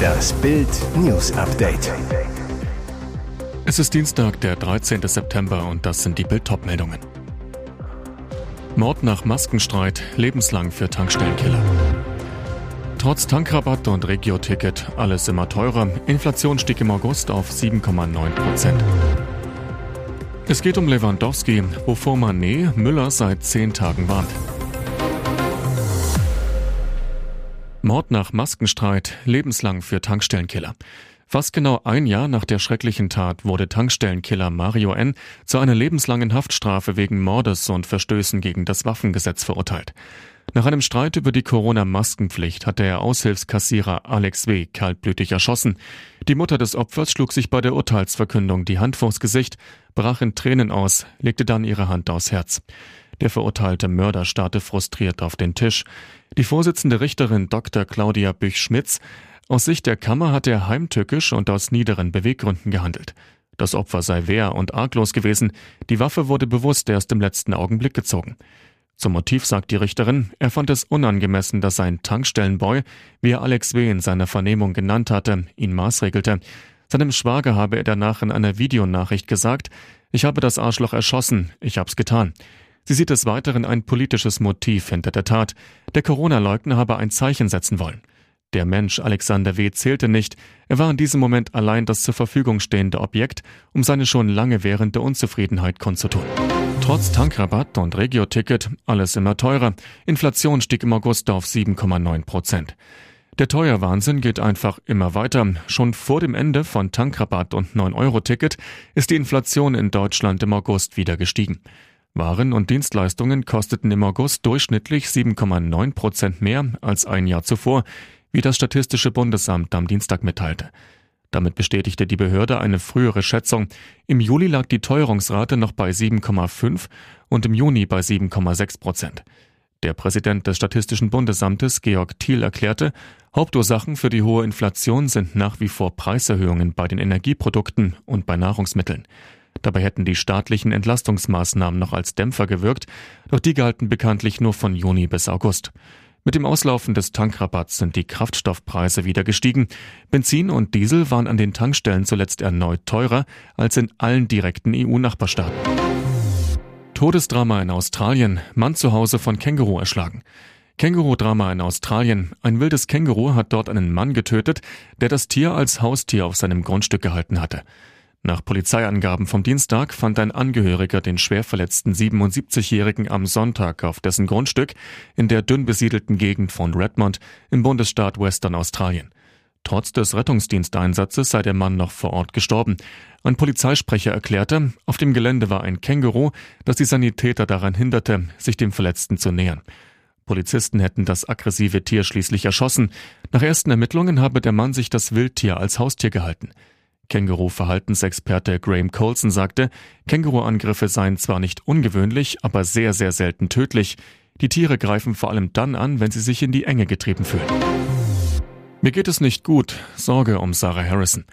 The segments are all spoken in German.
Das BILD News Update. Es ist Dienstag, der 13. September und das sind die BILD-Top-Meldungen. Mord nach Maskenstreit, lebenslang für Tankstellenkiller. Trotz Tankrabatt und Regio-Ticket, alles immer teurer. Inflation stieg im August auf 7,9%. Es geht um Lewandowski, wovor Mané Müller seit 10 Tagen warnt. Mord nach Maskenstreit, lebenslang für Tankstellenkiller. Fast genau ein Jahr nach der schrecklichen Tat wurde Tankstellenkiller Mario N. zu einer lebenslangen Haftstrafe wegen Mordes und Verstößen gegen das Waffengesetz verurteilt. Nach einem Streit über die Corona-Maskenpflicht hatte er Aushilfskassierer Alex W. kaltblütig erschossen. Die Mutter des Opfers schlug sich bei der Urteilsverkündung die Hand vors Gesicht, brach in Tränen aus, legte dann ihre Hand aufs Herz. Der verurteilte Mörder starrte frustriert auf den Tisch. Die Vorsitzende Richterin Dr. Claudia Büch-Schmitz: Aus Sicht der Kammer hat er heimtückisch und aus niederen Beweggründen gehandelt. Das Opfer sei wehr- und arglos gewesen. Die Waffe wurde bewusst erst im letzten Augenblick gezogen. Zum Motiv sagt die Richterin, er fand es unangemessen, dass ein Tankstellenboy, wie er Alex W. in seiner Vernehmung genannt hatte, ihn maßregelte. Seinem Schwager habe er danach in einer Videonachricht gesagt: Ich habe das Arschloch erschossen, ich hab's getan. Sie sieht des Weiteren ein politisches Motiv hinter der Tat. Der Corona-Leugner habe ein Zeichen setzen wollen. Der Mensch Alexander W. zählte nicht, er war in diesem Moment allein das zur Verfügung stehende Objekt, um seine schon lange währende Unzufriedenheit kundzutun. Trotz Tankrabatt und Regio-Ticket, alles immer teurer, Inflation stieg im August auf 7,9%. Der Teuerwahnsinn geht einfach immer weiter. Schon vor dem Ende von Tankrabatt und 9-Euro-Ticket ist die Inflation in Deutschland im August wieder gestiegen. Waren und Dienstleistungen kosteten im August durchschnittlich 7,9% mehr als ein Jahr zuvor, wie das Statistische Bundesamt am Dienstag mitteilte. Damit bestätigte die Behörde eine frühere Schätzung. Im Juli lag die Teuerungsrate noch bei 7,5 und im Juni bei 7,6%. Der Präsident des Statistischen Bundesamtes, Georg Thiel, erklärte, Hauptursachen für die hohe Inflation sind nach wie vor Preiserhöhungen bei den Energieprodukten und bei Nahrungsmitteln. Dabei hätten die staatlichen Entlastungsmaßnahmen noch als Dämpfer gewirkt, doch die galten bekanntlich nur von Juni bis August. Mit dem Auslaufen des Tankrabatts sind die Kraftstoffpreise wieder gestiegen. Benzin und Diesel waren an den Tankstellen zuletzt erneut teurer als in allen direkten EU-Nachbarstaaten. Todesdrama in Australien. Mann zu Hause von Känguru erschlagen. Känguru-Drama in Australien. Ein wildes Känguru hat dort einen Mann getötet, der das Tier als Haustier auf seinem Grundstück gehalten hatte. Nach Polizeiangaben vom Dienstag fand ein Angehöriger den schwer verletzten 77-Jährigen am Sonntag auf dessen Grundstück in der dünn besiedelten Gegend von Redmond im Bundesstaat Western Australien. Trotz des Rettungsdiensteinsatzes sei der Mann noch vor Ort gestorben. Ein Polizeisprecher erklärte, auf dem Gelände war ein Känguru, das die Sanitäter daran hinderte, sich dem Verletzten zu nähern. Polizisten hätten das aggressive Tier schließlich erschossen. Nach ersten Ermittlungen habe der Mann sich das Wildtier als Haustier gehalten. Känguru-Verhaltensexperte Graeme Coulson sagte, Känguru-Angriffe seien zwar nicht ungewöhnlich, aber sehr, sehr selten tödlich. Die Tiere greifen vor allem dann an, wenn sie sich in die Enge getrieben fühlen. Mir geht es nicht gut. Sorge um Sarah Harrison.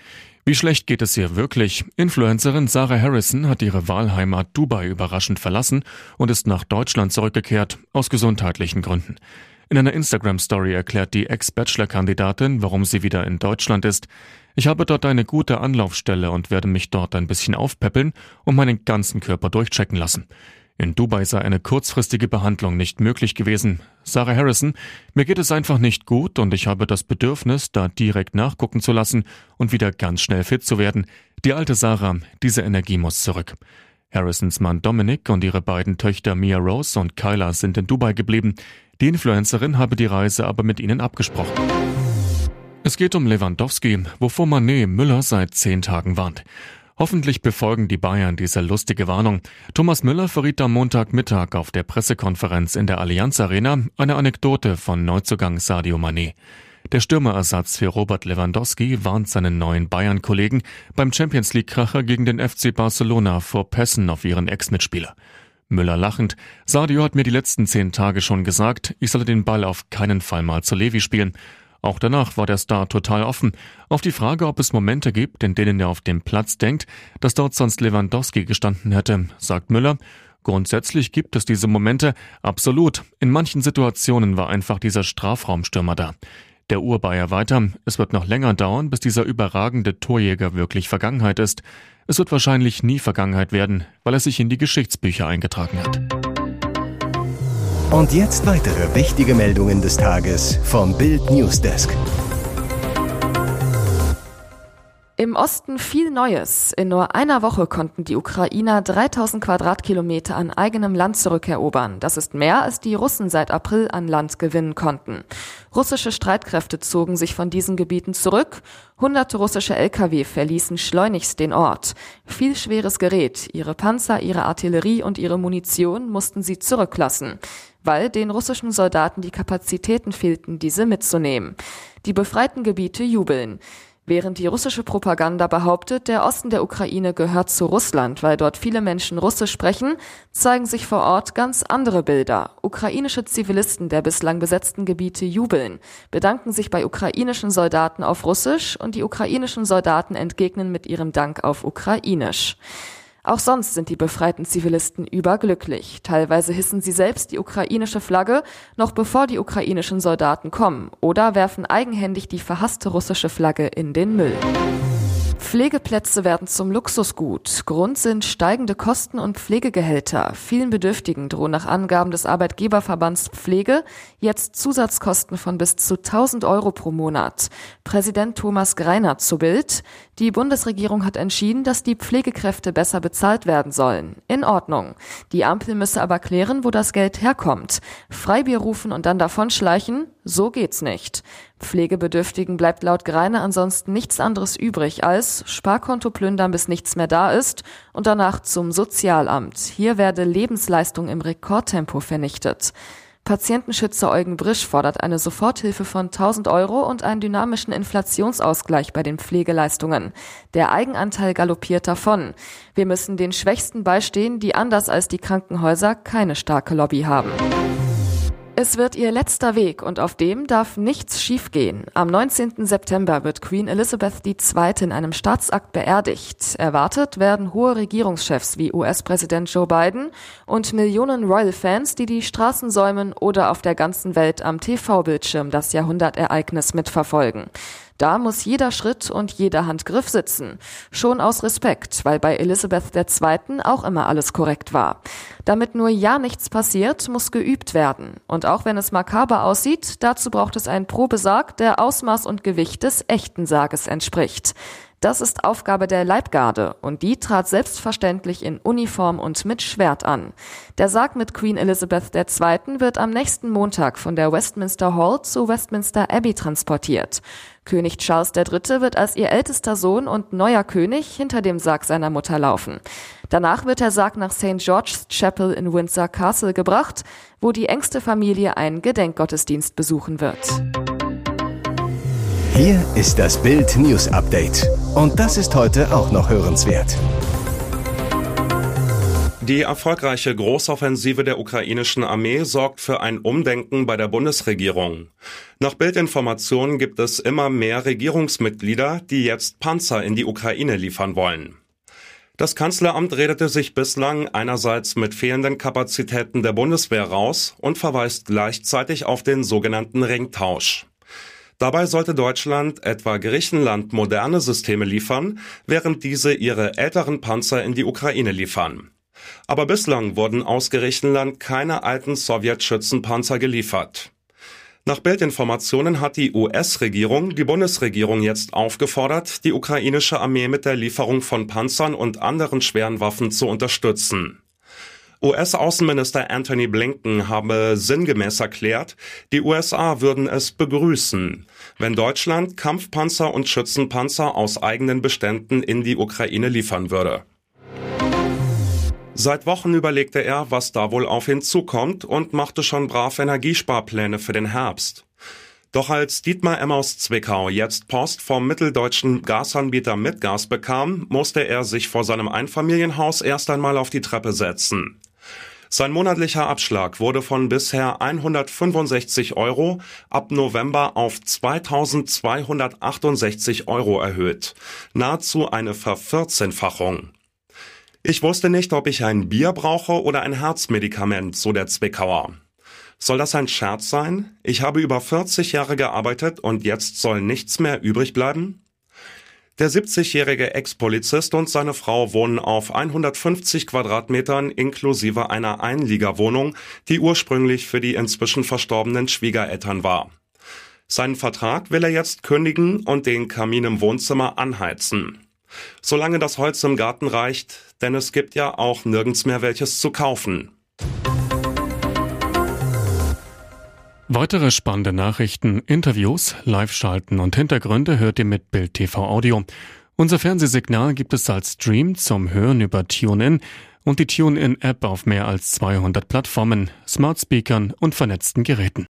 Wie schlecht geht es ihr wirklich? Influencerin Sarah Harrison hat ihre Wahlheimat Dubai überraschend verlassen und ist nach Deutschland zurückgekehrt, aus gesundheitlichen Gründen. In einer Instagram-Story erklärt die Ex-Bachelor-Kandidatin, warum sie wieder in Deutschland ist. Ich habe dort eine gute Anlaufstelle und werde mich dort ein bisschen aufpäppeln und meinen ganzen Körper durchchecken lassen. In Dubai sei eine kurzfristige Behandlung nicht möglich gewesen. Sarah Harrison: Mir geht es einfach nicht gut und ich habe das Bedürfnis, da direkt nachgucken zu lassen und wieder ganz schnell fit zu werden. Die alte Sarah, diese Energie muss zurück. Harrisons Mann Dominic und ihre beiden Töchter Mia Rose und Kyla sind in Dubai geblieben. Die Influencerin habe die Reise aber mit ihnen abgesprochen. Es geht um Lewandowski, wovor Mané Müller seit 10 Tagen warnt. Hoffentlich befolgen die Bayern diese lustige Warnung. Thomas Müller verriet am Montagmittag auf der Pressekonferenz in der Allianz Arena eine Anekdote von Neuzugang Sadio Mané. Der Stürmerersatz für Robert Lewandowski warnt seinen neuen Bayern-Kollegen beim Champions-League-Kracher gegen den FC Barcelona vor Pässen auf ihren Ex-Mitspieler. Müller lachend: Sadio hat mir die letzten 10 Tage schon gesagt, ich solle den Ball auf keinen Fall mal zu Levi spielen. Auch danach war der Star total offen. Auf die Frage, ob es Momente gibt, in denen er auf dem Platz denkt, dass dort sonst Lewandowski gestanden hätte, sagt Müller: Grundsätzlich gibt es diese Momente, absolut. In manchen Situationen war einfach dieser Strafraumstürmer da. Der Urbayer weiter: Es wird noch länger dauern, bis dieser überragende Torjäger wirklich Vergangenheit ist. Es wird wahrscheinlich nie Vergangenheit werden, weil er sich in die Geschichtsbücher eingetragen hat. Und jetzt weitere wichtige Meldungen des Tages vom BILD Newsdesk. Im Osten viel Neues. In nur einer Woche konnten die Ukrainer 3000 Quadratkilometer an eigenem Land zurückerobern. Das ist mehr, als die Russen seit April an Land gewinnen konnten. Russische Streitkräfte zogen sich von diesen Gebieten zurück. Hunderte russische Lkw verließen schleunigst den Ort. Viel schweres Gerät, ihre Panzer, ihre Artillerie und ihre Munition mussten sie zurücklassen, weil den russischen Soldaten die Kapazitäten fehlten, diese mitzunehmen. Die befreiten Gebiete jubeln. Während die russische Propaganda behauptet, der Osten der Ukraine gehört zu Russland, weil dort viele Menschen Russisch sprechen, zeigen sich vor Ort ganz andere Bilder. Ukrainische Zivilisten der bislang besetzten Gebiete jubeln, bedanken sich bei ukrainischen Soldaten auf Russisch und die ukrainischen Soldaten entgegnen mit ihrem Dank auf Ukrainisch. Auch sonst sind die befreiten Zivilisten überglücklich. Teilweise hissen sie selbst die ukrainische Flagge, noch bevor die ukrainischen Soldaten kommen, oder werfen eigenhändig die verhasste russische Flagge in den Müll. Pflegeplätze werden zum Luxusgut. Grund sind steigende Kosten und Pflegegehälter. Vielen Bedürftigen drohen nach Angaben des Arbeitgeberverbands Pflege jetzt Zusatzkosten von bis zu 1.000 Euro pro Monat. Präsident Thomas Greiner zu BILD: Die Bundesregierung hat entschieden, dass die Pflegekräfte besser bezahlt werden sollen. In Ordnung. Die Ampel müsse aber klären, wo das Geld herkommt. Freibier rufen und dann davonschleichen? So geht's nicht. Pflegebedürftigen bleibt laut Greiner ansonsten nichts anderes übrig als Sparkonto plündern, bis nichts mehr da ist, und danach zum Sozialamt. Hier werde Lebensleistung im Rekordtempo vernichtet. Patientenschützer Eugen Brisch fordert eine Soforthilfe von 1.000 Euro und einen dynamischen Inflationsausgleich bei den Pflegeleistungen. Der Eigenanteil galoppiert davon. Wir müssen den Schwächsten beistehen, die anders als die Krankenhäuser keine starke Lobby haben. Es wird ihr letzter Weg und auf dem darf nichts schiefgehen. Am 19. September wird Queen Elisabeth II. In einem Staatsakt beerdigt. Erwartet werden hohe Regierungschefs wie US-Präsident Joe Biden und Millionen Royal-Fans, die die Straßen säumen oder auf der ganzen Welt am TV-Bildschirm das Jahrhundertereignis mitverfolgen. Da muss jeder Schritt und jeder Handgriff sitzen. Schon aus Respekt, weil bei Elisabeth II. Auch immer alles korrekt war. Damit nur ja nichts passiert, muss geübt werden. Und auch wenn es makaber aussieht, dazu braucht es einen Probesarg, der Ausmaß und Gewicht des echten Sarges entspricht. Das ist Aufgabe der Leibgarde, und die trat selbstverständlich in Uniform und mit Schwert an. Der Sarg mit Queen Elizabeth II. Wird am nächsten Montag von der Westminster Hall zu Westminster Abbey transportiert. König Charles III. Wird als ihr ältester Sohn und neuer König hinter dem Sarg seiner Mutter laufen. Danach wird der Sarg nach St. George's Chapel in Windsor Castle gebracht, wo die engste Familie einen Gedenkgottesdienst besuchen wird. Hier ist das BILD News Update. Und das ist heute auch noch hörenswert. Die erfolgreiche Großoffensive der ukrainischen Armee sorgt für ein Umdenken bei der Bundesregierung. Nach Bildinformationen gibt es immer mehr Regierungsmitglieder, die jetzt Panzer in die Ukraine liefern wollen. Das Kanzleramt redete sich bislang einerseits mit fehlenden Kapazitäten der Bundeswehr raus und verweist gleichzeitig auf den sogenannten Ringtausch. Dabei sollte Deutschland etwa Griechenland moderne Systeme liefern, während diese ihre älteren Panzer in die Ukraine liefern. Aber bislang wurden aus Griechenland keine alten Sowjetschützenpanzer geliefert. Nach Bildinformationen hat die US-Regierung die Bundesregierung jetzt aufgefordert, die ukrainische Armee mit der Lieferung von Panzern und anderen schweren Waffen zu unterstützen. US-Außenminister Anthony Blinken habe sinngemäß erklärt, die USA würden es begrüßen, wenn Deutschland Kampfpanzer und Schützenpanzer aus eigenen Beständen in die Ukraine liefern würde. Seit Wochen überlegte er, was da wohl auf ihn zukommt, und machte schon brav Energiesparpläne für den Herbst. Doch als Dietmar Emmaus Zwickau jetzt Post vom mitteldeutschen Gasanbieter Midgas bekam, musste er sich vor seinem Einfamilienhaus erst einmal auf die Treppe setzen. Sein monatlicher Abschlag wurde von bisher 165 € ab November auf 2.268 € erhöht. Nahezu eine Vervierzehnfachung. Ich wusste nicht, ob ich ein Bier brauche oder ein Herzmedikament, so der Zwickauer. Soll das ein Scherz sein? Ich habe über 40 Jahre gearbeitet und jetzt soll nichts mehr übrig bleiben? Der 70-jährige Ex-Polizist und seine Frau wohnen auf 150 Quadratmetern inklusive einer Einliegerwohnung, die ursprünglich für die inzwischen verstorbenen Schwiegereltern war. Seinen Vertrag will er jetzt kündigen und den Kamin im Wohnzimmer anheizen. Solange das Holz im Garten reicht, denn es gibt ja auch nirgends mehr welches zu kaufen. Weitere spannende Nachrichten, Interviews, Live-Schalten und Hintergründe hört ihr mit BILD TV Audio. Unser Fernsehsignal gibt es als Stream zum Hören über TuneIn und die TuneIn-App auf mehr als 200 Plattformen, Smart-Speakern und vernetzten Geräten.